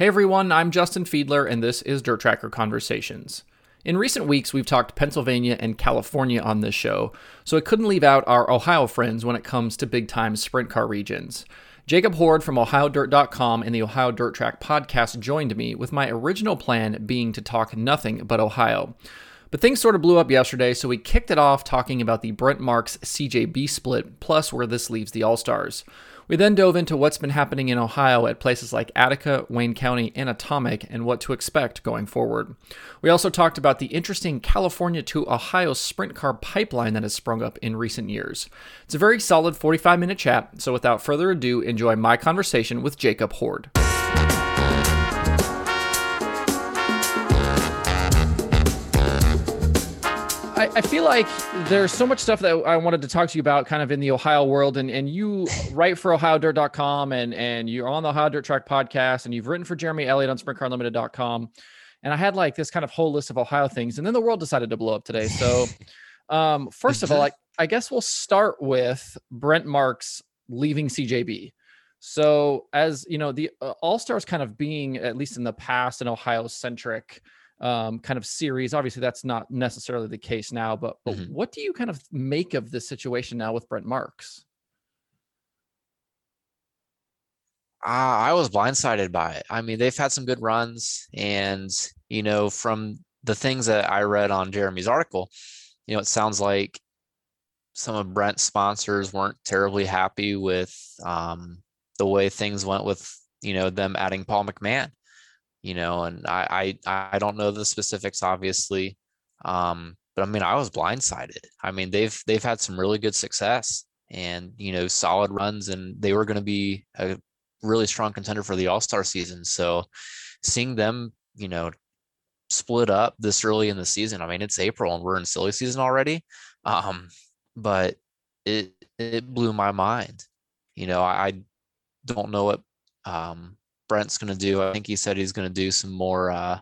Hey everyone, I'm Justin Fiedler, and this is Dirt Tracker Conversations. In recent weeks, we've talked Pennsylvania and California on this show, so I couldn't leave out our Ohio friends when it comes to big-time sprint car regions. Jacob Hord from OhioDirt.com and the Ohio Dirt Track Podcast joined me, with my original plan being to talk nothing but Ohio. But things sort of blew up yesterday, so we kicked it off talking about the Brent Marks CJB split, plus where this leaves the All-Stars. We then dove into what's been happening in Ohio at places like Attica, Wayne County, and Atomic, and what to expect going forward. We also talked about the interesting California to Ohio sprint car pipeline that has sprung up in recent years. It's a very solid 45-minute chat, so without further ado, enjoy my conversation with Jacob Hord. I feel like there's so much stuff that I wanted to talk to you about kind of in the Ohio world, and you write for OhioDirt.com and you're on the Ohio Dirt Track Podcast, and you've written for Jeremy Elliott on SprintCarUnlimited.com. And I had like this kind of whole list of Ohio things, and then the world decided to blow up today. So first of all, I guess we'll start with Brent Marks leaving CJB. So as you know, the All-Stars kind of being, at least in the past, an Ohio-centric kind of series. Obviously that's not necessarily the case now, but what do you kind of make of this situation now with Brent Marks? I was blindsided by it. I mean, they've had some good runs, and, you know, from the things that I read on Jeremy's article, you know, it sounds like some of Brent's sponsors weren't terribly happy with the way things went with, you know, them adding Paul McMahon. You know, and I don't know the specifics, obviously, but I mean, I was blindsided. I mean, they've had some really good success and, you know, solid runs, and they were going to be a really strong contender for the All-Star season. So seeing them, you know, split up this early in the season, I mean, it's April and we're in silly season already, but it blew my mind. You know, I don't know what Brent's going to do. I think he said he's going to do some more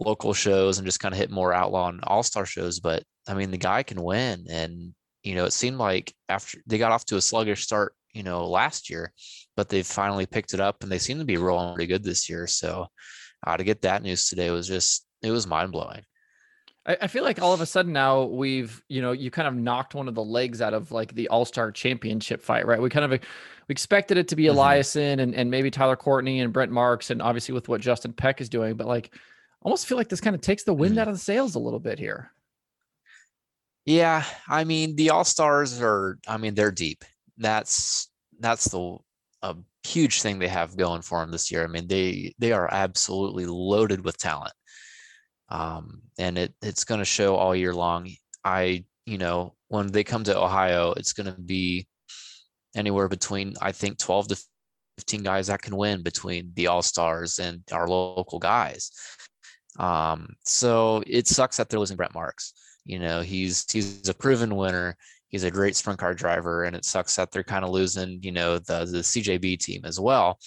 local shows and just kind of hit more outlaw and all-star shows. But I mean, the guy can win. And, you know, it seemed like after they got off to a sluggish start, you know, last year, but they've finally picked it up and they seem to be rolling pretty good this year. So to get that news today was just, it was mind blowing. I feel like all of a sudden now we've, you know, you kind of knocked one of the legs out of like the All-Star Championship fight, right? We expected it to be Eliason and maybe Tyler Courtney and Brent Marks, and obviously with what Justin Peck is doing, but like almost feel like this kind of takes the wind out of the sails a little bit here. Yeah. I mean, the All-Stars are, I mean, they're deep. That's a huge thing they have going for them this year. I mean, they are absolutely loaded with talent. And it's going to show all year long. You know, when they come to Ohio, it's going to be anywhere between, I think, 12 to 15 guys that can win between the All-Stars and our local guys. So it sucks that they're losing Brent Marks. You know, he's a proven winner. He's a great sprint car driver, and it sucks that they're kind of losing, you know, the CJB team as well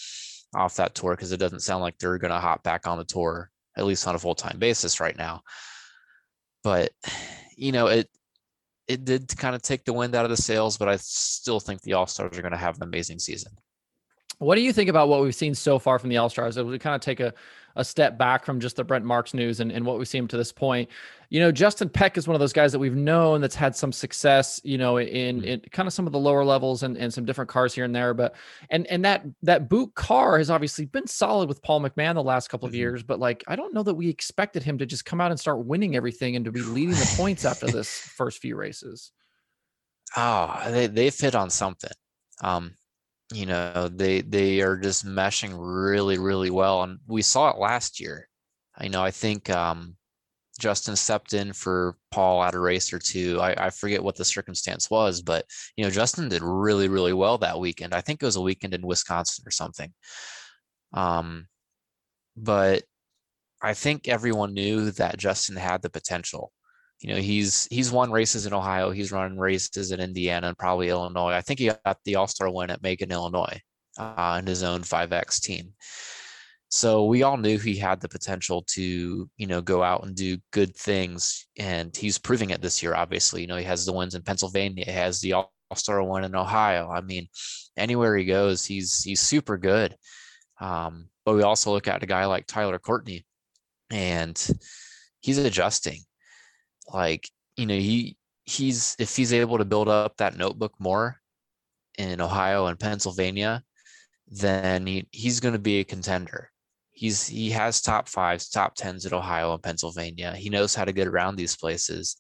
off that tour, because it doesn't sound like they're going to hop back on the tour, at least on a full-time basis right now. But, you know, it did kind of take the wind out of the sails, but I still think the All-Stars are going to have an amazing season. What do you think about what we've seen so far from the All-Stars? If we kind of take a step back from just the Brent Marks news and what we've seen to this point, you know, Justin Peck is one of those guys that we've known that's had some success, you know, in kind of some of the lower levels and some different cars here and there. But, and that boot car has obviously been solid with Paul McMahon the last couple of years, but like, I don't know that we expected him to just come out and start winning everything and to be leading the points after this first few races. Oh, they've hit on something. You know, they are just meshing really, really well. And we saw it last year. I know, I think Justin stepped in for Paul at a race or two. I forget what the circumstance was, but, you know, Justin did really, really well that weekend. I think it was a weekend in Wisconsin or something. But I think everyone knew that Justin had the potential. You know, he's won races in Ohio. He's run races in Indiana and probably Illinois. I think he got the All-Star win at Macon, Illinois, in his own 5X team. So we all knew he had the potential to, you know, go out and do good things. And he's proving it this year, obviously. You know, he has the wins in Pennsylvania. He has the All-Star win in Ohio. I mean, anywhere he goes, he's super good. But we also look at a guy like Tyler Courtney, and he's adjusting. Like, you know, he's if he's able to build up that notebook more in Ohio and Pennsylvania, then he's going to be a contender. He has top fives, top tens at Ohio and Pennsylvania. He knows how to get around these places.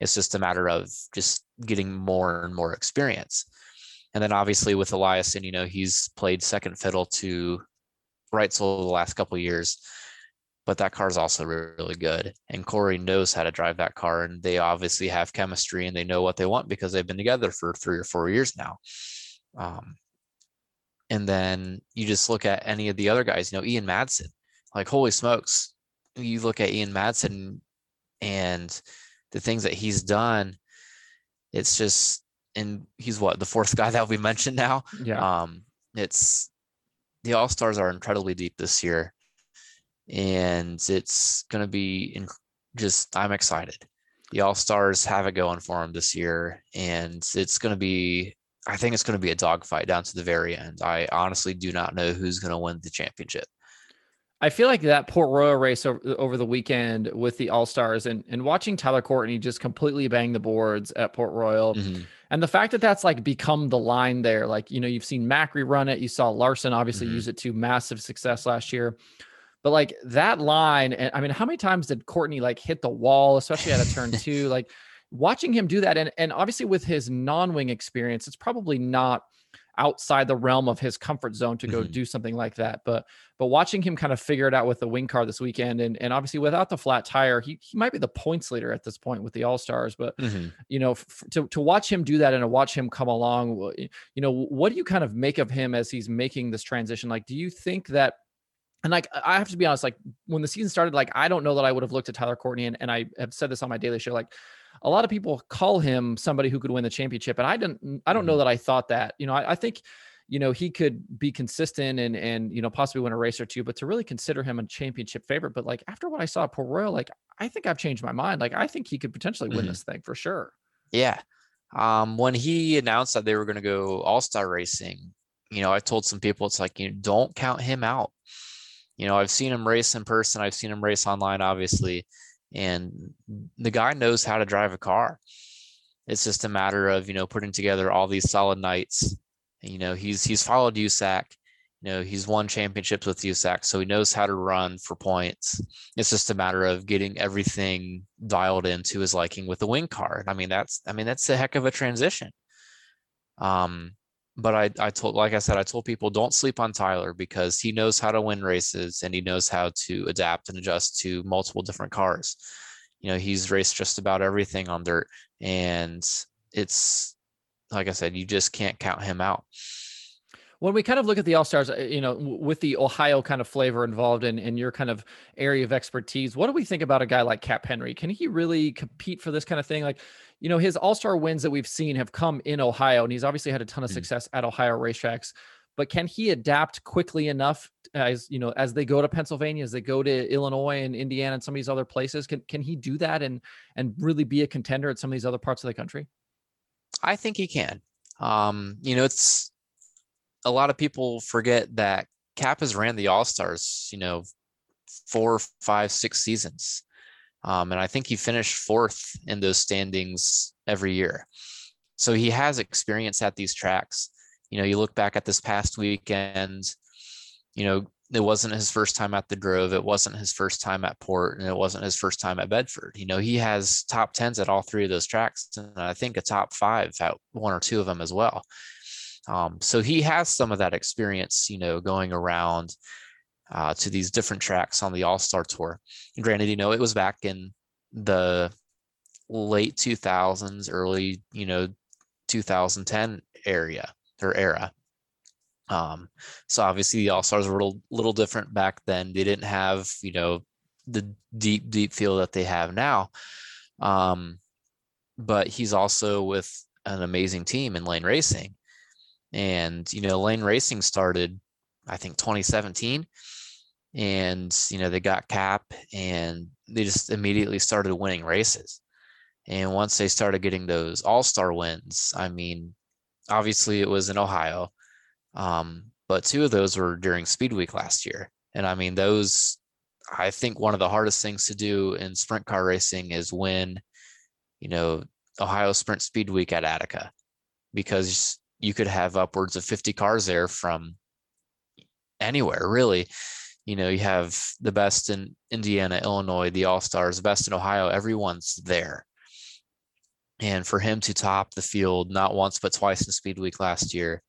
It's just a matter of just getting more and more experience. And then obviously with Eliason, you know, he's played second fiddle to Reitzel the last couple of years, but that car's also really good. And Corey knows how to drive that car, and they obviously have chemistry and they know what they want because they've been together for 3 or 4 years now. And then you just look at any of the other guys, you know, Ian Madsen, like, holy smokes. You look at Ian Madsen and the things that he's done, it's just, and he's what, the fourth guy that we mentioned now. Yeah. It's the All-Stars are incredibly deep this year, and it's going to be I'm excited. The All-Stars have it going for them this year, and I think it's going to be a dogfight down to the very end. I honestly do not know who's going to win the championship. I feel like that Port Royal race over the weekend with the All-Stars and watching Tyler Courtney just completely bang the boards at Port Royal. Mm-hmm. And the fact that that's like become the line there, like, you know, you've seen Macri run it. You saw Larson obviously use it to massive success last year, but like that line. And I mean, how many times did Courtney like hit the wall, especially at a turn two, like watching him do that. And obviously with his non-wing experience, it's probably not outside the realm of his comfort zone to go do something like that. But watching him kind of figure it out with the wing car this weekend, and obviously without the flat tire, he might be the points leader at this point with the All-Stars, but you know, to watch him do that and to watch him come along, you know, what do you kind of make of him as he's making this transition? Like, do you think that, and like, I have to be honest, like when the season started, like, I don't know that I would have looked at Tyler Courtney, and I have said this on my daily show, like, a lot of people call him somebody who could win the championship. And I don't know that I thought that, you know, I think, you know, he could be consistent and, you know, possibly win a race or two, but to really consider him a championship favorite. But like, after what I saw at Port Royal, like, I think I've changed my mind. Like, I think he could potentially win this thing for sure. Yeah. When he announced that they were going to go All-Star racing, you know, I told some people, it's like, you know, don't count him out. You know, I've seen him race in person. I've seen him race online, obviously. And the guy knows how to drive a car. It's just a matter of, you know, putting together all these solid nights. And, you know, he's followed USAC. You know, he's won championships with USAC, so he knows how to run for points. It's just a matter of getting everything dialed into his liking with the wing car. And I mean that's a heck of a transition. But I told people, don't sleep on Tyler, because he knows how to win races and he knows how to adapt and adjust to multiple different cars. You know, he's raced just about everything on dirt, and it's, like I said, you just can't count him out. When we kind of look at the All-Stars, you know, with the Ohio kind of flavor involved in your kind of area of expertise, what do we think about a guy like Cap Henry? Can he really compete for this kind of thing? Like, you know, his All-Star wins that we've seen have come in Ohio, and he's obviously had a ton of success at Ohio racetracks, but can he adapt quickly enough as, you know, as they go to Pennsylvania, as they go to Illinois and Indiana and some of these other places, can he do that and really be a contender at some of these other parts of the country? I think he can. You know, it's, a lot of people forget that Cap has ran the All-Stars, you know, 4, 5, 6 seasons. And I think he finished fourth in those standings every year. So he has experience at these tracks. You know, you look back at this past weekend, you know, it wasn't his first time at the Grove. It wasn't his first time at Port, and it wasn't his first time at Bedford. You know, he has top tens at all three of those tracks. And I think a top five at one or two of them as well. So he has some of that experience, you know, going around to these different tracks on the All-Star Tour. And granted, you know, it was back in the late 2000s, early, you know, 2010 era. So obviously the All-Stars were a little different back then. They didn't have, you know, the deep feel that they have now. But he's also with an amazing team in Lane Racing. And, you know, Lane Racing started, I think, 2017, and, you know, they got Cap and they just immediately started winning races. And once they started getting those All-Star wins, I mean, obviously it was in Ohio, but two of those were during Speed Week last year. And I mean, those, I think one of the hardest things to do in sprint car racing is win, you know, Ohio Sprint Speed Week at Attica, because you could have upwards of 50 cars there from anywhere, really. You know, you have the best in Indiana, Illinois, the All-Stars, the best in Ohio, everyone's there. And for him to top the field not once but twice in Speed Week last year,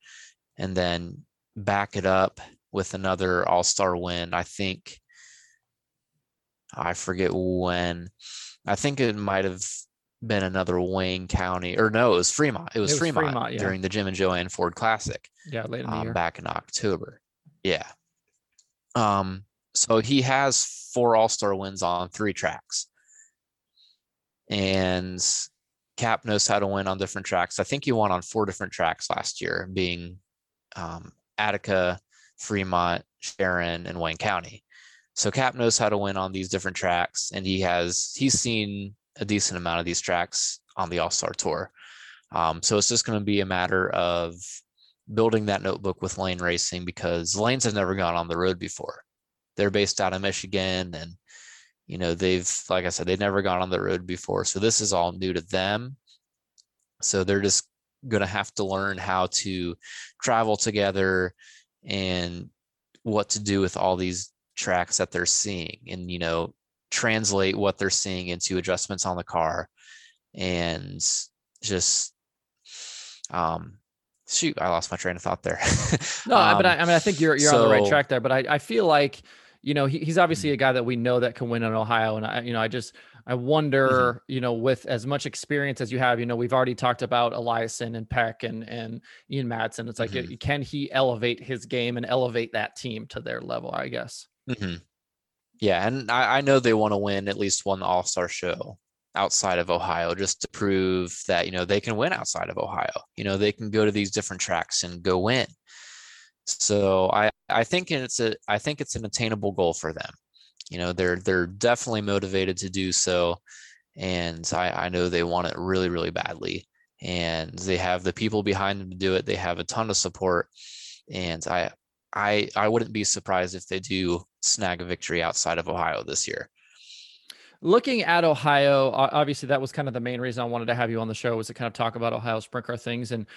and then back it up with another All-Star win, I think, I forget when, I think it might have been another Wayne County, or no, it was Fremont. It was Fremont yeah, during the Jim and Joanne Ford Classic. Yeah, late in the year. Back in October. Yeah. So he has 4 All-Star wins on 3 tracks. And Cap knows how to win on different tracks. I think he won on 4 different tracks last year, being Attica, Fremont, Sharon, and Wayne County. So Cap knows how to win on these different tracks, and he's seen a decent amount of these tracks on the All-Star Tour. So it's just going to be a matter of building that notebook with Lane Racing, because Lanes have never gone on the road before. They're based out of Michigan, and you know, they've, like I said, they've never gone on the road before. So this is all new to them. So they're just going to have to learn how to travel together and what to do with all these tracks that they're seeing, and, you know, translate what they're seeing into adjustments on the car. And just, shoot, I lost my train of thought there. No, but I think you're on the right track there, but I feel like, you know, he's obviously a guy that we know that can win in Ohio. And I wonder, you know, with as much experience as you have, you know, we've already talked about Eliason and Peck and Ian Madsen. It's like, can he elevate his game and elevate that team to their level, I guess. Mm-hmm. Yeah. And I know they want to win at least one All-Star show outside of Ohio, just to prove that, you know, they can win outside of Ohio. You know, they can go to these different tracks and go win. So I think it's an attainable goal for them. You know, they're definitely motivated to do so. And I know they want it really, really badly, and they have the people behind them to do it. They have a ton of support, and I wouldn't be surprised if they do snag a victory outside of Ohio this year. Looking at Ohio, obviously that was kind of the main reason I wanted to have you on the show, was to kind of talk about Ohio sprint car things. And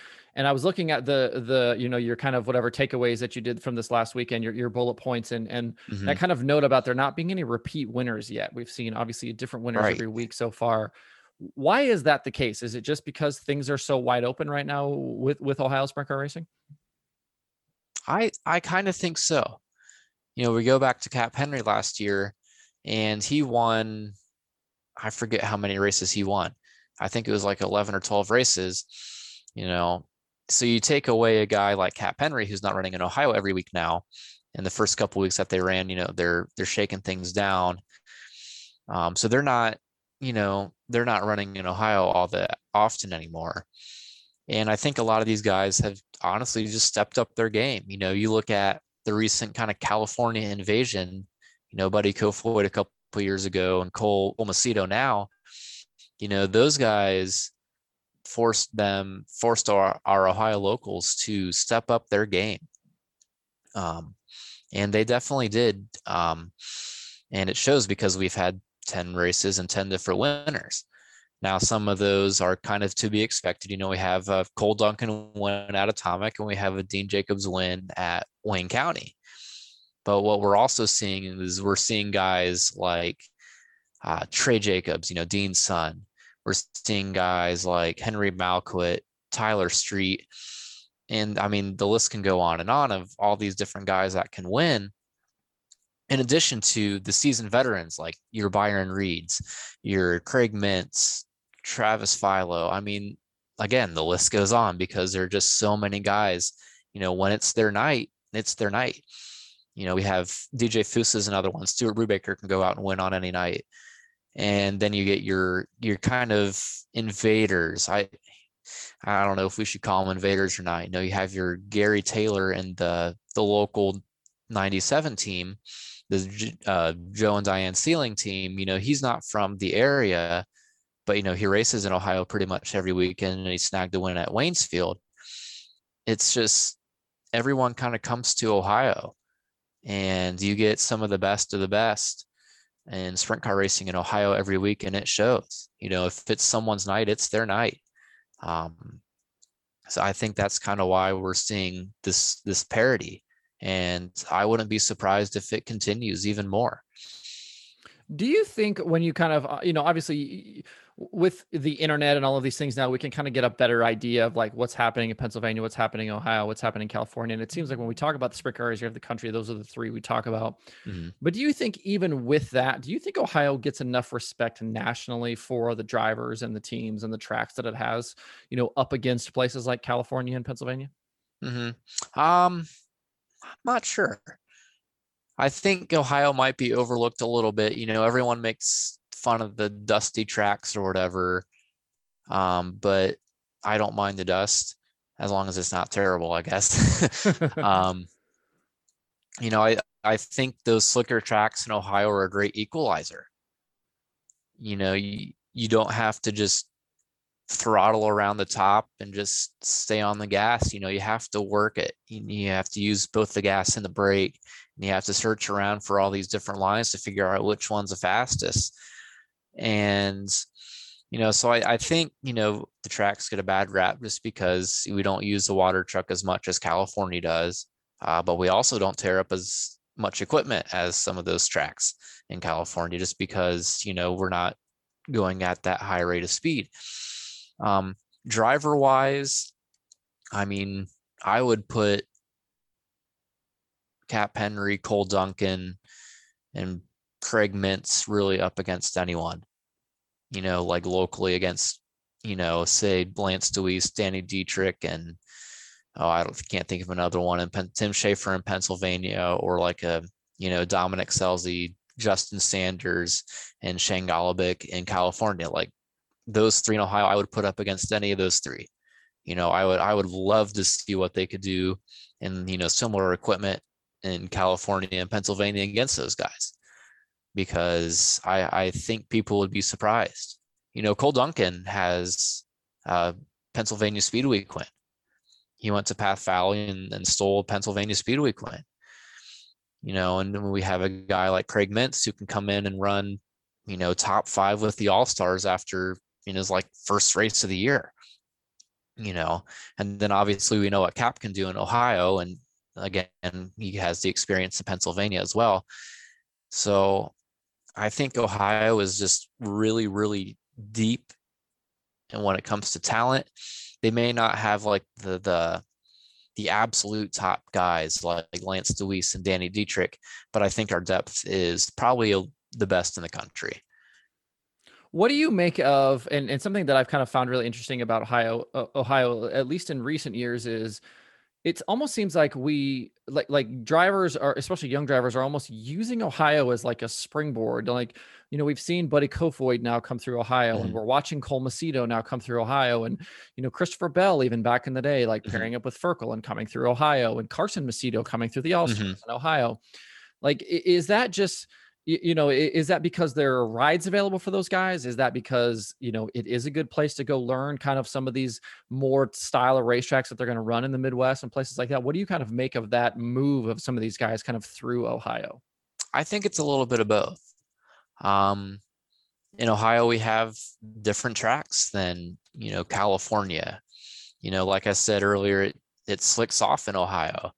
I was looking at the, you know, your kind of whatever takeaways that you did from this last weekend, your bullet points, and that kind of note about there not being any repeat winners yet. We've seen obviously different winners every week so far. Why is that the case? Is it just because things are so wide open right now with Ohio sprint car racing? I kind of think so. You know, we go back to Cap Henry last year, and he won, I forget how many races he won. I think it was like 11 or 12 races, you know. So you take away a guy like Cap Henry, who's not running in Ohio every week now. And the first couple of weeks that they ran, you know, they're shaking things down. So they're not, you know, they're not running in Ohio all that often anymore. And I think a lot of these guys have honestly just stepped up their game. You know, you look at the recent kind of California invasion. You know, Buddy Kofoid a couple of years ago, and Cole Macedo now, you know, those guys forced our Ohio locals to step up their game. And they definitely did. And it shows, because we've had 10 races and 10 different winners. Now, some of those are kind of to be expected. You know, we have a Cole Duncan win at Atomic, and we have a Dean Jacobs win at Wayne County. But what we're also seeing is we're seeing guys like Trey Jacobs, you know, Dean's son. We're seeing guys like Henry Malquit, Tyler Street. And I mean, the list can go on and on of all these different guys that can win, in addition to the seasoned veterans like your Byron Reeds, your Craig Mintz, Travis Philo. I mean, again, the list goes on, because there are just so many guys, you know, when it's their night, it's their night. You know, we have DJ Foose is another one. Stuart Brubaker can go out and win on any night. And then you get your kind of invaders. I don't know if we should call them invaders or not. You know, you have your Gary Taylor and the local 97 team, the Joe and Diane Sealing team. You know, he's not from the area, but, you know, he races in Ohio pretty much every weekend, and he snagged the win at Waynesfield. It's just, everyone kind of comes to Ohio, and you get some of the best in sprint car racing in Ohio every week. And it shows, you know, if it's someone's night, it's their night. So I think that's kind of why we're seeing this parity, and I wouldn't be surprised if it continues even more. Do you think when you kind of, you know, obviously with the internet and all of these things now, we can kind of get a better idea of like what's happening in Pennsylvania, what's happening in Ohio, what's happening in California. And it seems like when we talk about the sprint cars here in the country, those are the three we talk about. Mm-hmm. But do you think even with that, do you think Ohio gets enough respect nationally for the drivers and the teams and the tracks that it has, you know, up against places like California and Pennsylvania? Mm-hmm. I'm not sure. I think Ohio might be overlooked a little bit. You know, everyone makes fun of the dusty tracks or whatever, but I don't mind the dust as long as it's not terrible, I guess. You know, I think those slicker tracks in Ohio are a great equalizer. You know, you don't have to just throttle around the top and just stay on the gas. You know, you have to work it. You have to use both the gas and the brake, and you have to search around for all these different lines to figure out which one's the fastest. And, you know, so I think, you know, the tracks get a bad rap just because we don't use the water truck as much as California does, but we also don't tear up as much equipment as some of those tracks in California, just because, you know, we're not going at that high rate of speed. Driver wise, I mean, I would put Cap Henry, Cole Duncan, and Craig Mintz really up against anyone, you know, like locally against, you know, say Lance Deweese, Danny Dietrich, and can't think of another one, and Tim Schaefer in Pennsylvania, or like you know, Dominic Selzy, Justin Sanders, and Shane Golubic in California. Like, those three in Ohio, I would put up against any of those three. You know, I would love to see what they could do in, you know, similar equipment in California and Pennsylvania against those guys, because I think people would be surprised. You know, Cole Duncan has Pennsylvania Speedweek win. He went to Path Valley and stole Pennsylvania Speedweek win. You know, and then we have a guy like Craig Mintz who can come in and run, you know, top five with the All-Stars after, you know, his like first race of the year, you know. And then obviously we know what Cap can do in Ohio, and again, he has the experience in Pennsylvania as well. So I think Ohio is just really, really deep. And when it comes to talent, they may not have like the absolute top guys like Lance Deweese and Danny Dietrich, but I think our depth is probably the best in the country. What do you make of, and something that I've kind of found really interesting about Ohio, at least in recent years, is it almost seems like we like drivers are, especially young drivers, are almost using Ohio as like a springboard. Like, you know, we've seen Buddy Kofoid now come through Ohio, mm-hmm. and we're watching Cole Macedo now come through Ohio, and, you know, Christopher Bell, even back in the day, like mm-hmm. pairing up with Ferkel and coming through Ohio, and Carson Macedo coming through the All-Stars mm-hmm. in Ohio. Like, is that just, you know, is that because there are rides available for those guys? Is that because, you know, it is a good place to go learn kind of some of these more style of racetracks that they're going to run in the Midwest and places like that? What do you kind of make of that move of some of these guys kind of through Ohio? I think it's a little bit of both. In Ohio, we have different tracks than, you know, California. You know, like I said earlier, it slicks off in Ohio,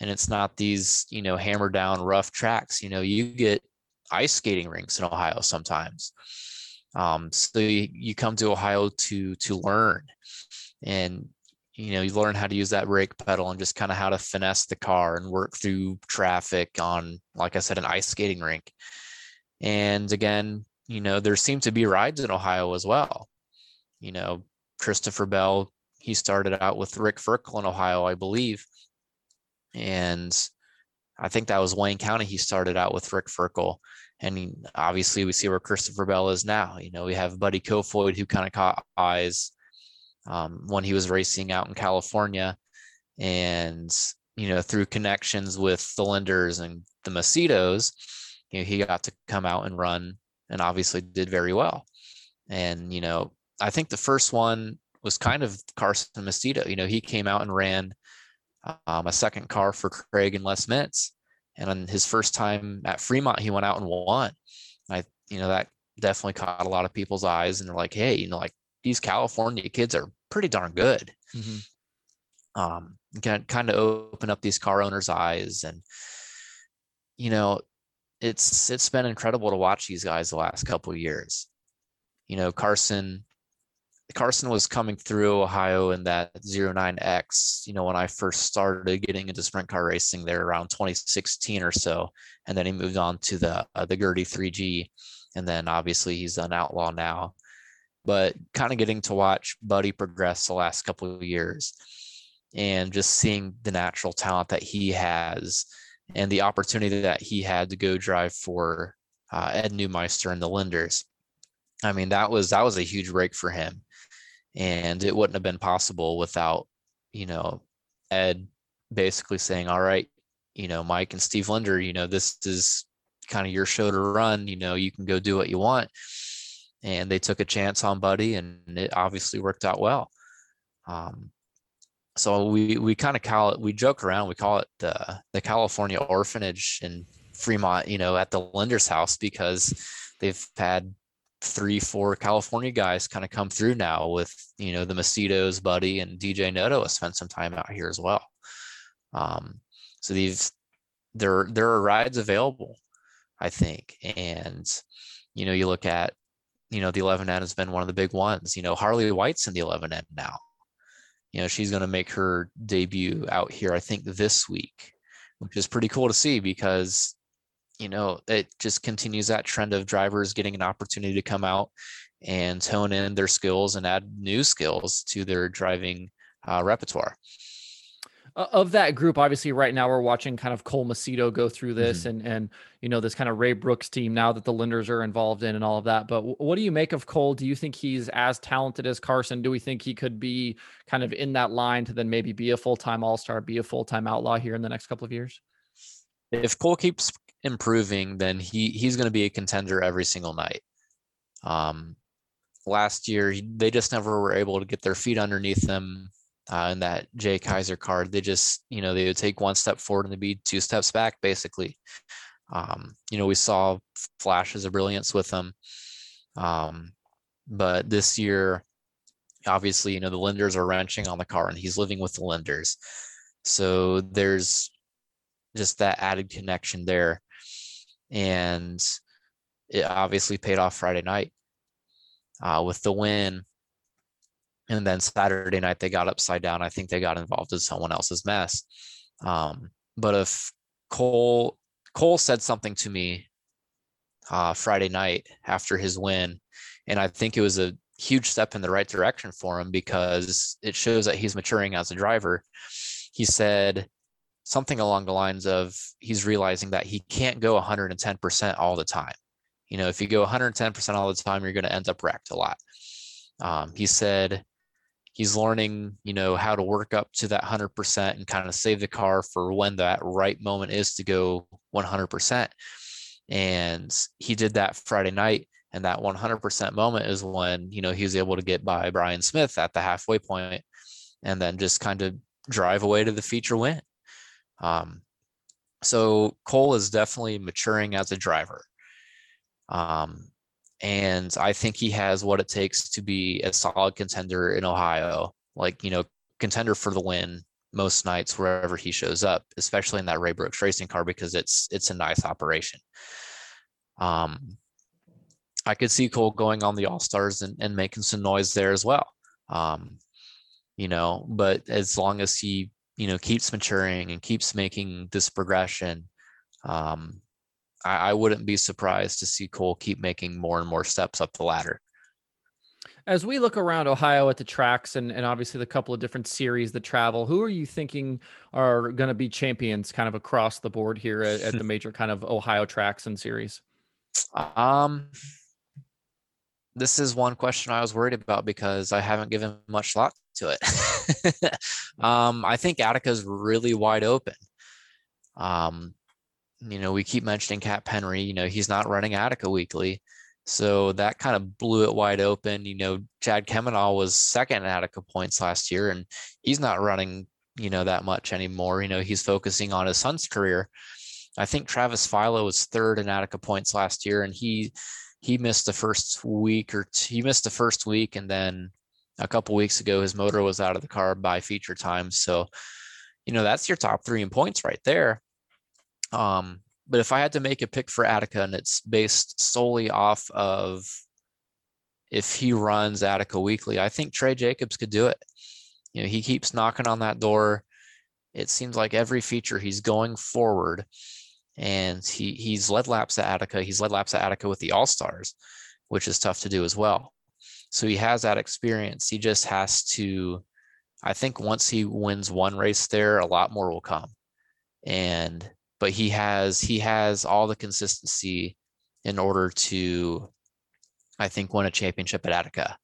and it's not these, you know, hammer down rough tracks. You know, you get ice skating rinks in Ohio sometimes. So you come to Ohio to learn, and, you know, you learn how to use that brake pedal and just kind of how to finesse the car and work through traffic on, like I said, an ice skating rink. And again, you know, there seem to be rides in Ohio as well. You know, Christopher Bell, he started out with Rick Ferkel in Ohio, I believe. And I think that was Wayne County. He started out with Rick Ferkel, and obviously we see where Christopher Bell is now. You know, we have Buddy Kofoid, who kind of caught eyes when he was racing out in California, and, you know, through connections with the Linders and the Macedos, you know, he got to come out and run, and obviously did very well. And, you know, I think the first one was kind of Carson Macedo. You know, he came out and ran a second car for Craig and Les Mintz. And on his first time at Fremont, he went out and won. That definitely caught a lot of people's eyes, and they're like, hey, these California kids are pretty darn good. Mm-hmm. Can kind of open up these car owners' eyes. And, it's been incredible to watch these guys the last couple of years. Carson was coming through Ohio in that 09X, when I first started getting into sprint car racing there around 2016 or so. And then he moved on to the Gertie 3G. And then obviously he's an outlaw now, but kind of getting to watch Buddy progress the last couple of years and just seeing the natural talent that he has and the opportunity that he had to go drive for Ed Neumeister and the Linders. That was a huge break for him. And it wouldn't have been possible without, Ed basically saying, all right, Mike and Steve Linder, this is kind of your show to run, you can go do what you want. And they took a chance on Buddy, and it obviously worked out well. So we kind of call it, we joke around, we call it the California orphanage in Fremont, at the Linder's house, because they've had 3-4 California guys kind of come through now with, the Macedos, Buddy, and DJ Noto has spent some time out here as well. So there are rides available, I think. And, you look at, the 11N has been one of the big ones. Harley White's in the 11N now. She's going to make her debut out here, I think, this week, which is pretty cool to see because, it just continues that trend of drivers getting an opportunity to come out and hone in their skills and add new skills to their driving repertoire. Of that group, obviously right now we're watching kind of Cole Macedo go through this, mm-hmm. and this kind of Ray Brooks team now that the Linders are involved in and all of that. But what do you make of Cole? Do you think he's as talented as Carson? Do we think he could be kind of in that line to then maybe be a full-time all-star, be a full-time outlaw here in the next couple of years? If Cole keeps improving, then he's going to be a contender every single night. Last year, they just never were able to get their feet underneath them. In that Jay Kaiser card, they just, they would take one step forward and they'd be two steps back, basically. We saw flashes of brilliance with them. But this year, obviously, the Linders are wrenching on the car and he's living with the Linders. So there's just that added connection there. And it obviously paid off Friday night with the win. And then Saturday night, they got upside down. I think they got involved in someone else's mess. But if Cole said something to me Friday night after his win, and I think it was a huge step in the right direction for him because it shows that he's maturing as a driver. He said something along the lines of he's realizing that he can't go 110% all the time. If you go 110% all the time, you're going to end up wrecked a lot. He said, he's learning, how to work up to that 100% and kind of save the car for when that right moment is to go 100%. And he did that Friday night. And that 100% moment is when, he was able to get by Brian Smith at the halfway point and then just kind of drive away to the feature win. So Cole is definitely maturing as a driver. And I think he has what it takes to be a solid contender in Ohio, contender for the win most nights wherever he shows up, especially in that Ray Brooks racing car, because it's a nice operation. I could see Cole going on the All-Stars and making some noise there as well. But as long as he, keeps maturing and keeps making this progression, I wouldn't be surprised to see Cole keep making more and more steps up the ladder. As we look around Ohio at the tracks and obviously the couple of different series that travel, who are you thinking are going to be champions kind of across the board here at the major kind of Ohio tracks and series? This is one question I was worried about because I haven't given much thought to it. I think Attica is really wide open. We keep mentioning Cap Henry, he's not running Attica weekly. So that kind of blew it wide open. Chad Kemenall was second at Attica points last year, and he's not running that much anymore. He's focusing on his son's career. I think Travis Philo was third in Attica points last year, and he missed the first week and then a couple weeks ago his motor was out of the car by feature time. So, that's your top three in points right there. But if I had to make a pick for Attica, and it's based solely off of if he runs Attica weekly, I think Trey Jacobs could do it. He keeps knocking on that door. It seems like every feature he's going forward, and he's led laps at Attica. He's led laps at Attica with the All-Stars, which is tough to do as well. So he has that experience. He just has to, I think once he wins one race there, a lot more will come. But he has all the consistency in order to, I think, win a championship at Attica.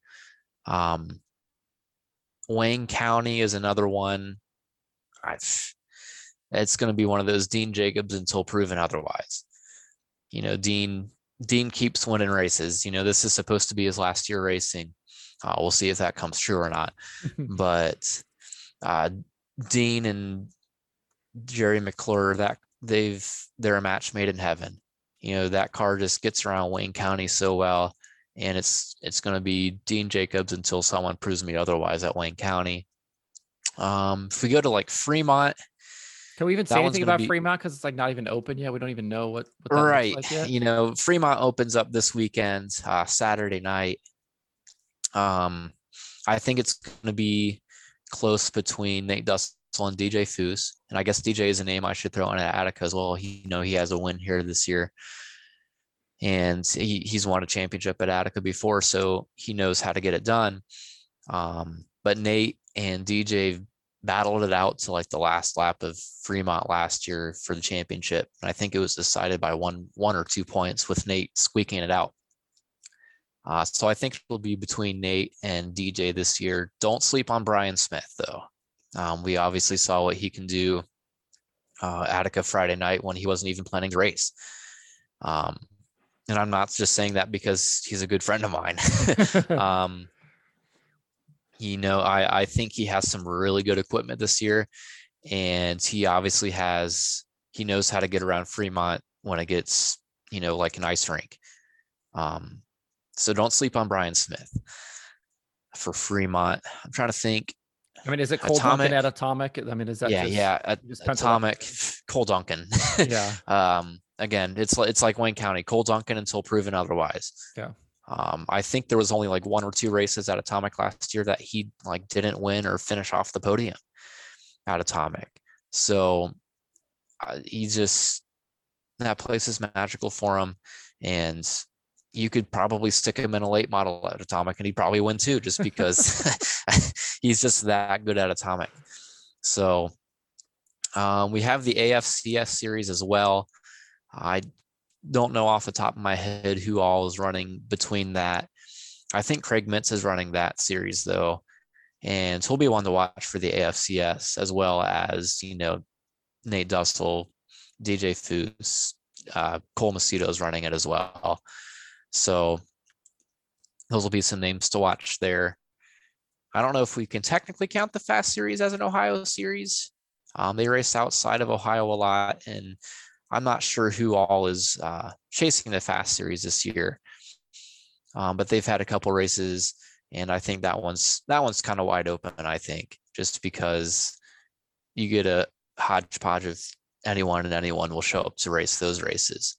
Wayne County is another one. It's going to be one of those Dean Jacobs until proven otherwise. Dean keeps winning races. This is supposed to be his last year racing. We'll see if that comes true or not. But Dean and Jerry McClure, they're a match made in heaven. That car just gets around Wayne County so well, and it's going to be Dean Jacobs until someone proves me otherwise at Wayne County. If we go to Fremont, can we even say anything about Fremont? Because it's not even open yet. We don't even know what that right looks like yet. Fremont opens up this weekend, Saturday night. I think it's going to be close between Nate Dussel and DJ Foose, and I guess DJ is a name I should throw in at Attica as well. He has a win here this year, and he's won a championship at Attica before, so he knows how to get it done. But Nate and DJ battled it out to the last lap of Fremont last year for the championship, and I think it was decided by one or two points, with Nate squeaking it out. So I think it'll be between Nate and DJ this year. Don't sleep on Brian Smith, though. We obviously saw what he can do Attica Friday night when he wasn't even planning to race. And I'm not just saying that because he's a good friend of mine. I think he has some really good equipment this year, and he obviously he knows how to get around Fremont when it gets, like an ice rink. So don't sleep on Brian Smith for Fremont. I'm trying to think. Is it Cole Duncan at Atomic? Is that Atomic, Cole Duncan. Yeah. Again, it's like Wayne County, Cole Duncan until proven otherwise. Yeah. I think there was only one or two races at Atomic last year that he didn't win or finish off the podium at Atomic. So that place is magical for him, and you could probably stick him in a late model at Atomic and he'd probably win too, just because he's just that good at Atomic. So we have the AFCS series as well. I don't know off the top of my head who all is running between that. I think Craig Mintz is running that series though, and he'll be one to watch for the AFCS, as well as, Nate Dussel, DJ Foose, Cole Macedo is running it as well. So those will be some names to watch there. I don't know if we can technically count the FAST series as an Ohio series. They race outside of Ohio a lot, and I'm not sure who all is chasing the FAST series this year. But they've had a couple races, and I think that one's kind of wide open, I think, just because you get a hodgepodge of anyone, and anyone will show up to race those races.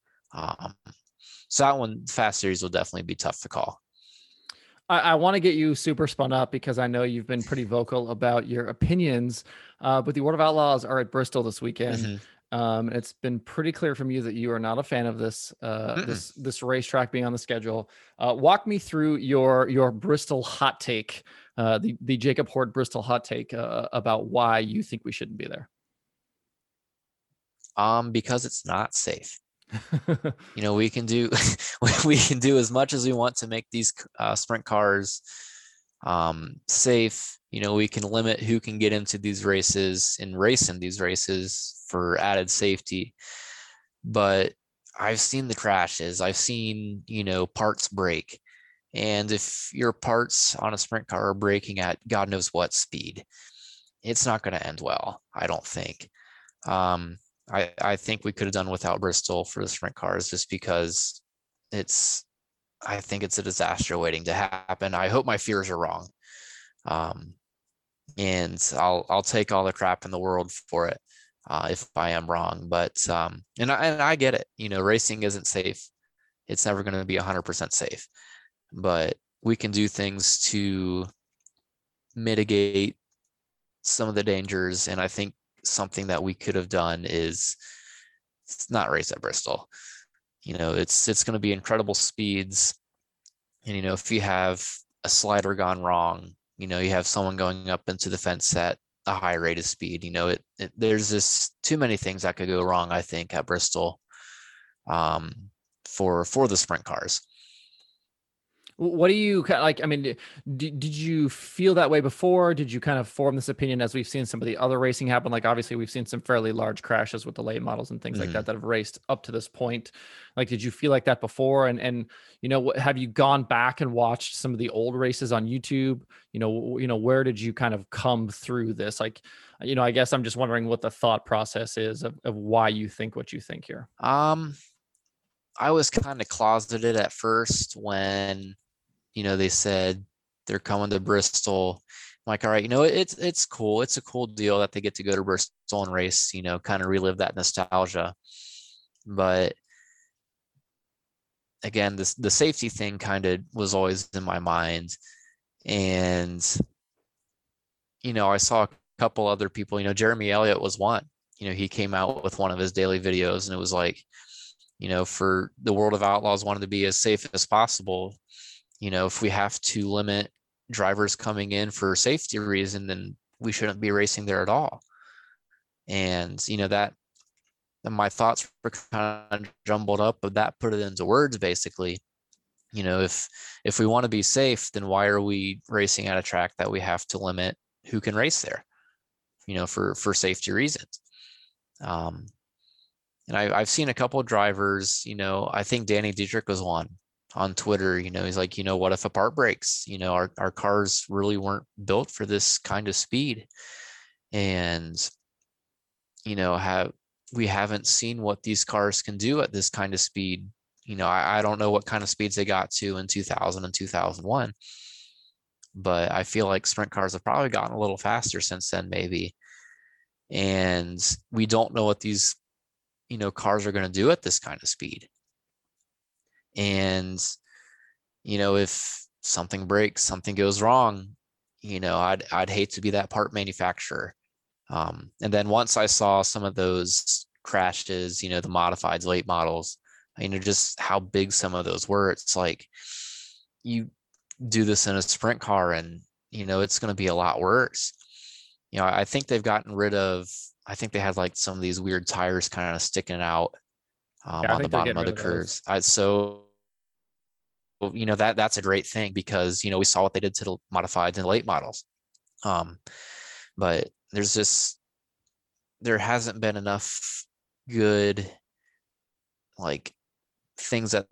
So that one, FAST series, will definitely be tough to call. I want to get you super spun up, because I know you've been pretty vocal about your opinions, but the World of Outlaws are at Bristol this weekend. Mm-hmm. It's been pretty clear from you that you are not a fan of this this racetrack being on the schedule. Walk me through your Bristol hot take, the Jacob Hord Bristol hot take about why you think we shouldn't be there. Because it's not safe. We can do as much as we want to make these sprint cars safe. We can limit who can get into these races and race in these races for added safety. But I've seen the crashes. I've seen, parts break. And if your parts on a sprint car are breaking at God knows what speed, it's not going to end well, I don't think. I think we could have done without Bristol for the sprint cars, just because I think it's a disaster waiting to happen. I hope my fears are wrong. And I'll take all the crap in the world for it, if I am wrong, but, and I get it, racing isn't safe. It's never going to be 100% safe, but we can do things to mitigate some of the dangers. And I think something that we could have done is not race at Bristol. It's going to be incredible speeds. And, if you have a slider gone wrong, you have someone going up into the fence at a high rate of speed, there's just too many things that could go wrong, I think, at Bristol, for the sprint cars. What do you like? I mean, did you feel that way before? Did you kind of form this opinion as we've seen some of the other racing happen? Like, obviously, we've seen some fairly large crashes with the late models and things like that have raced up to this point. Like, did you feel like that before? And have you gone back and watched some of the old races on YouTube? Where did you kind of come through this? Like, I guess I'm just wondering what the thought process is of why you think what you think here. I was kind of closeted at first when they said they're coming to Bristol. I'm like, all right, it's cool. It's a cool deal that they get to go to Bristol and race, kind of relive that nostalgia. But again, the safety thing kind of was always in my mind. And, I saw a couple other people, Jeremy Elliott was one, he came out with one of his daily videos and it was like, for the World of Outlaws wanted to be as safe as possible. If we have to limit drivers coming in for safety reason, then we shouldn't be racing there at all. And, my thoughts were kind of jumbled up, but that put it into words, basically. If we want to be safe, then why are we racing at a track that we have to limit who can race there, for safety reasons? And I've seen a couple of drivers, I think Danny Dietrich was one. On Twitter, he's like, what if a part breaks? Our cars really weren't built for this kind of speed. And, we haven't seen what these cars can do at this kind of speed. I don't know what kind of speeds they got to in 2000 and 2001, but I feel like sprint cars have probably gotten a little faster since then, maybe. And we don't know what these, cars are going to do at this kind of speed. And, if something breaks, something goes wrong, I'd hate to be that part manufacturer. And then once I saw some of those crashes, the modifieds, late models, just how big some of those were, it's like you do this in a sprint car and, it's going to be a lot worse. I think they've gotten rid of, I think they had like some of these weird tires kind of sticking out on the bottom of the curves. That's a great thing because, we saw what they did to the modifieds and late models. But there hasn't been enough good, like things that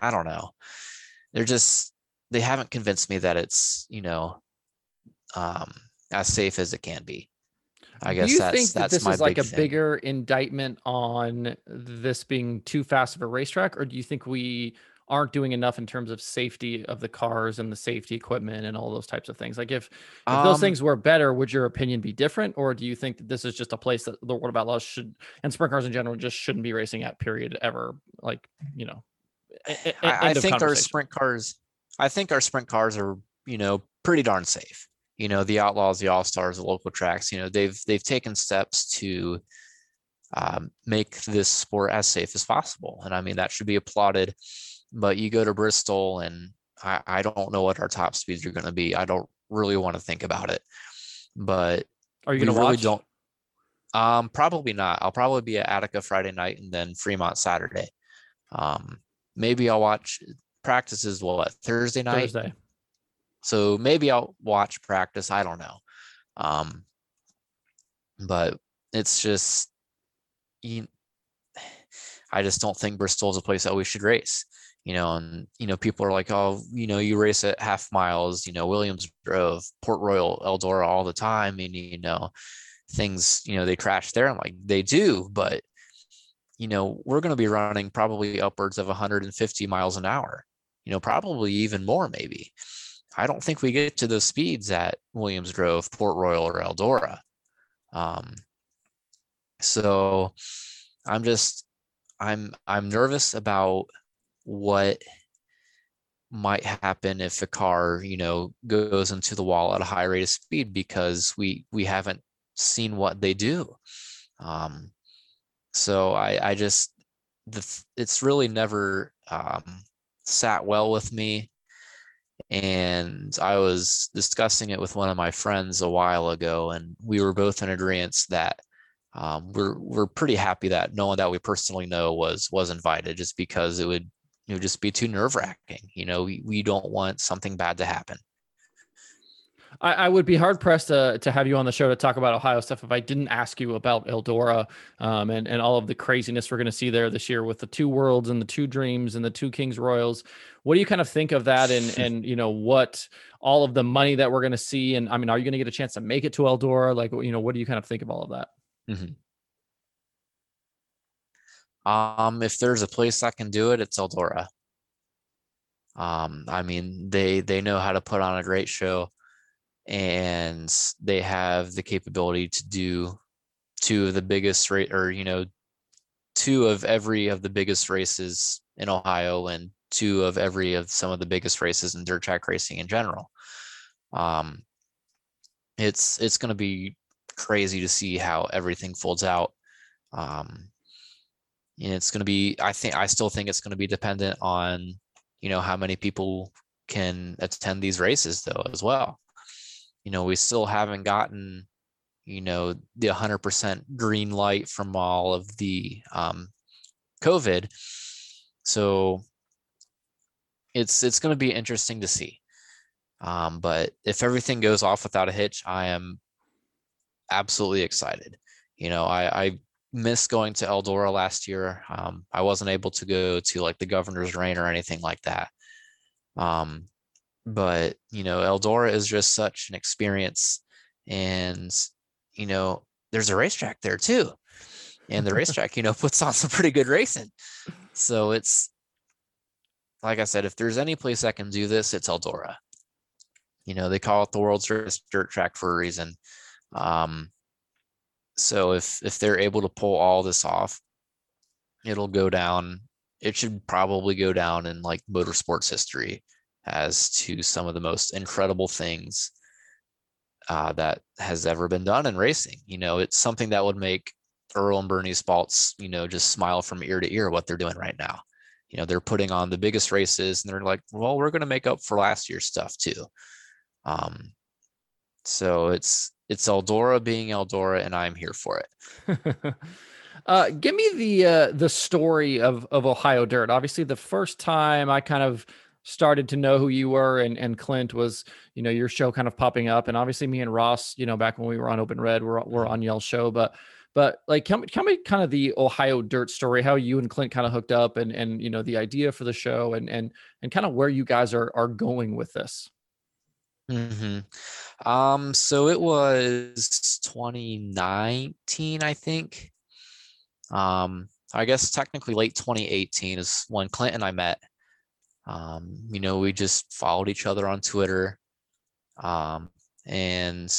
I don't know. They haven't convinced me that it's, as safe as it can be. I guess do you think this is like a bigger indictment on this being too fast of a racetrack, or do you think we aren't doing enough in terms of safety of the cars and the safety equipment and all those types of things? Like if those things were better, would your opinion be different, or do you think that this is just a place that the World of Outlaws should, and sprint cars in general, just shouldn't be racing at, period, ever? Like, I think our sprint cars are, pretty darn safe. The Outlaws, the All-Stars, the local tracks, they've taken steps to make this sport as safe as possible. And I mean, that should be applauded, but you go to Bristol and I don't know what our top speeds are going to be. I don't really want to think about it, but are you going to watch? Really don't. Probably not. I'll probably be at Attica Friday night and then Fremont Saturday. Maybe I'll watch practices. Thursday night? Thursday. So maybe I'll watch practice. I don't know. But it's just, I just don't think Bristol is a place that we should race. And, people are like, oh, you race at half miles, Williams Grove, Port Royal, Eldora all the time. And, things, they crash there. I'm like, they do, but, we're going to be running probably upwards of 150 miles an hour, probably even more, maybe. I don't think we get to those speeds at Williams Grove, Port Royal, or Eldora. So I'm nervous about what might happen if a car, goes into the wall at a high rate of speed, because we haven't seen what they do. So I just, it's really never sat well with me. And I was discussing it with one of my friends a while ago, and we were both in agreement that we're pretty happy that no one that we personally know was invited, just because it would just be too nerve-wracking. We don't want something bad to happen. I would be hard pressed to have you on the show to talk about Ohio stuff if I didn't ask you about Eldora and all of the craziness we're going to see there this year with the two worlds and the two dreams and the two Kings Royals. What do you kind of think of that? And what all of the money that we're going to see? And I mean, are you going to get a chance to make it to Eldora? Like, what do you kind of think of all of that? Mm-hmm. If there's a place that can do it, it's Eldora. I mean, they know how to put on a great show. And they have the capability to do two of the biggest race, or two of every of the biggest races in Ohio, and two of every of some of the biggest races in dirt track racing in general. It's going to be crazy to see how everything folds out, and it's going to be. I still think it's going to be dependent on how many people can attend these races though as well. We still haven't gotten, the 100% green light from all of the COVID. So it's going to be interesting to see. But if everything goes off without a hitch, I am absolutely excited. I missed going to Eldora last year. I wasn't able to go to like the Governor's Reign or anything like that. But, Eldora is just such an experience, and, there's a racetrack there too. And the racetrack, puts on some pretty good racing. So it's, like I said, if there's any place that can do this, it's Eldora. They call it the world's greatest dirt track for a reason. So if they're able to pull all this off, it should probably go down in like motorsports history as to some of the most incredible things that has ever been done in racing. It's something that would make Earl and Bernie Spaltz, just smile from ear to ear what they're doing right now. They're putting on the biggest races, and they're like, well, we're going to make up for last year's stuff too. So it's Eldora being Eldora, and I'm here for it. Give me the story of Ohio Dirt. Obviously, the first time I kind of started to know who you were and Clint was, your show kind of popping up, and obviously me and Ross, back when we were on Open Red, we're on Yell's show, but like, tell me kind of the Ohio Dirt story, how you and Clint kind of hooked up and, the idea for the show and kind of where you guys are going with this. Mm-hmm. So it was 2019, I think, I guess technically late 2018 is when Clint and I met. We just followed each other on Twitter. And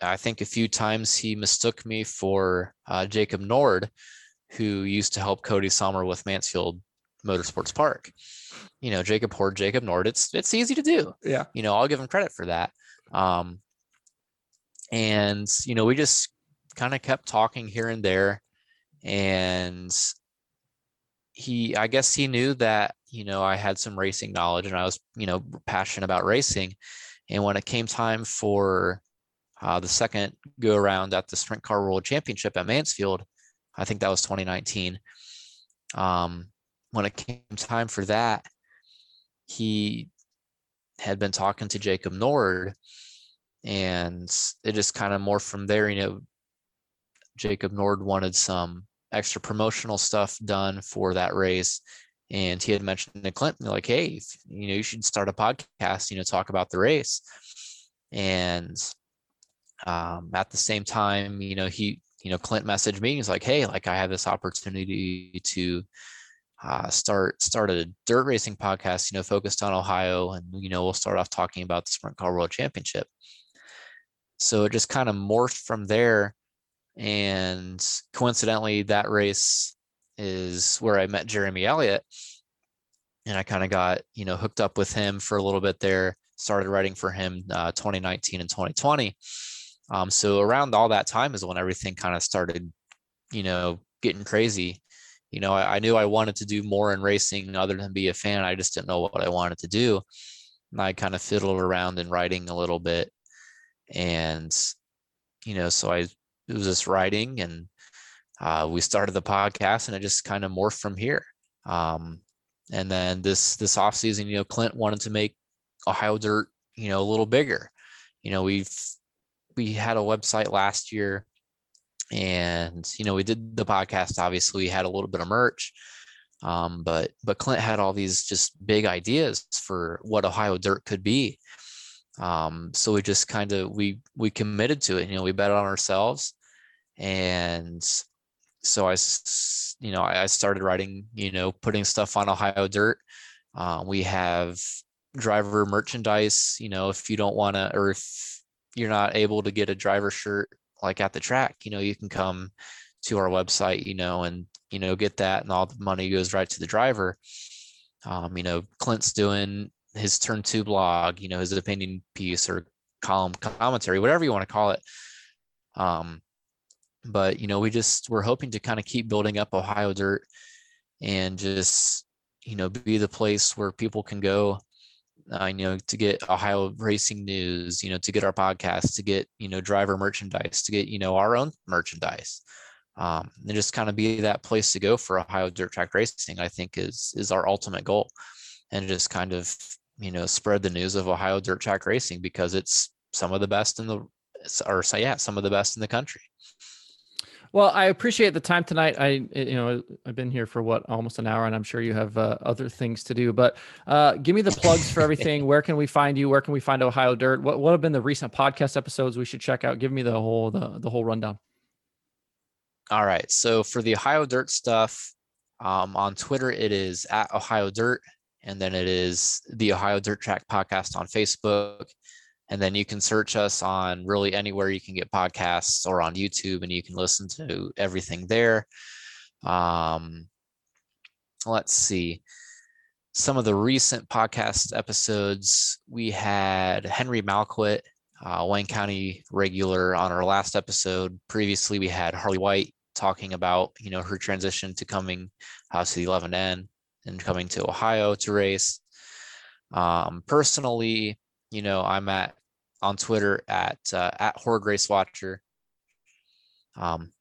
I think a few times he mistook me for Jacob Nord, who used to help Cody Sommer with Mansfield Motorsports Park. Jacob Hord, Jacob Nord, it's easy to do. Yeah. I'll give him credit for that. And, we just kind of kept talking here and there. And I guess he knew that, I had some racing knowledge, and I was, passionate about racing. And when it came time for the second go around at the Sprint Car World Championship at Mansfield, I think that was 2019. When it came time for that, he had been talking to Jacob Nord, and it just kind of morphed from there. Jacob Nord wanted some extra promotional stuff done for that race, And he had mentioned to Clinton, like, hey, if, you know, you should start a podcast, you know, talk about the race. And at the same time, you know, he, you know, Clint messaged me. He's like, hey, like, I have this opportunity to start a dirt racing podcast, you know, focused on Ohio. And, you know, we'll start off talking about the Sprint Car World Championship. So it just kind of morphed from there. And coincidentally, that race is where I met Jeremy Elliott. And I kind of got, you know, hooked up with him for a little bit there, started writing for him 2019 and 2020. So around all that time is when everything kind of started, you know, getting crazy. You know, I knew I wanted to do more in racing other than be a fan. I just didn't know what I wanted to do. And I kind of fiddled around in writing a little bit. And, you know, so it was just writing, and we started the podcast, and it just kind of morphed from here. And then this off season, you know, Clint wanted to make Ohio Dirt, you know, a little bigger. You know, we had a website last year, and, you know, we did the podcast, obviously we had a little bit of merch. But Clint had all these just big ideas for what Ohio Dirt could be. So we just kind of, we committed to it, you know, we bet on ourselves. And so I started writing, you know, putting stuff on Ohio Dirt. We have driver merchandise, you know, if you don't want to, or if you're not able to get a driver shirt, like at the track, you know, you can come to our website, you know, and, you know, get that, and all the money goes right to the driver. You know, Clint's doing his Turn 2 blog, you know, his opinion piece or column commentary, whatever you want to call it. But, you know, we're hoping to kind of keep building up Ohio Dirt and just, you know, be the place where people can go, you know, to get Ohio racing news, you know, to get our podcast, to get, you know, driver merchandise, to get, you know, our own merchandise, and just kind of be that place to go for Ohio Dirt Track racing, I think is our ultimate goal. And just kind of, you know, spread the news of Ohio Dirt Track racing, because it's some of the best some of the best in the country. Well, I appreciate the time tonight. I've been here for almost an hour, and I'm sure you have other things to do, but give me the plugs for everything. Where can we find you? Where can we find Ohio Dirt? What have been the recent podcast episodes we should check out? Give me the whole rundown. All right. So for the Ohio Dirt stuff, on Twitter, it is at Ohio Dirt. And then it is the Ohio Dirt Track Podcast on Facebook. And then you can search us on really anywhere you can get podcasts, or on YouTube, and you can listen to everything there. Let's see. Some of the recent podcast episodes, we had Henry Malquit, Wayne County regular, on our last episode. Previously, we had Harley White talking about, you know, her transition to coming to the 11N and coming to Ohio to race. Personally, you know, I'm on Twitter at Hord Race Watcher.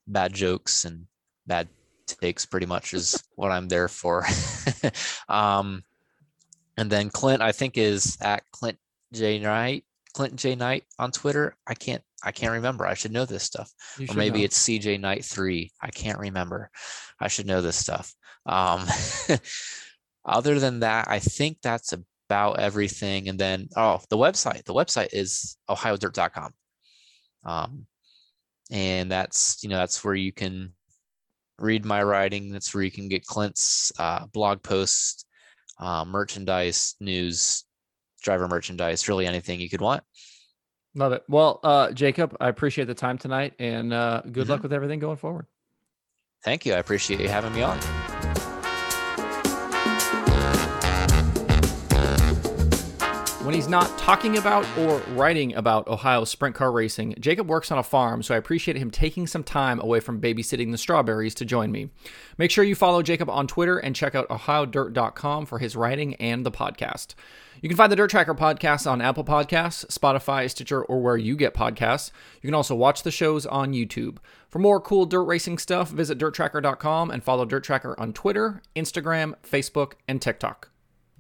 Bad jokes and bad takes pretty much is what I'm there for. And then Clint, I think, is at Clint J Knight on Twitter. I can't remember. I should know this stuff. Or maybe it's CJ Knight 3. I can't remember. I should know this stuff. Other than that, I think that's about everything. And then, the website is OhioDirt.com. And that's, you know, that's where you can read my writing. That's where you can get Clint's, blog posts, merchandise, news, driver merchandise, really anything you could want. Love it. Well, Jacob, I appreciate the time tonight, and good luck with everything going forward. Thank you. I appreciate you having me on. When he's not talking about or writing about Ohio sprint car racing, Jacob works on a farm, so I appreciate him taking some time away from babysitting the strawberries to join me. Make sure you follow Jacob on Twitter and check out OhioDirt.com for his writing and the podcast. You can find the Dirt Tracker podcast on Apple Podcasts, Spotify, Stitcher, or where you get podcasts. You can also watch the shows on YouTube. For more cool dirt racing stuff, visit DirtTracker.com and follow Dirt Tracker on Twitter, Instagram, Facebook, and TikTok.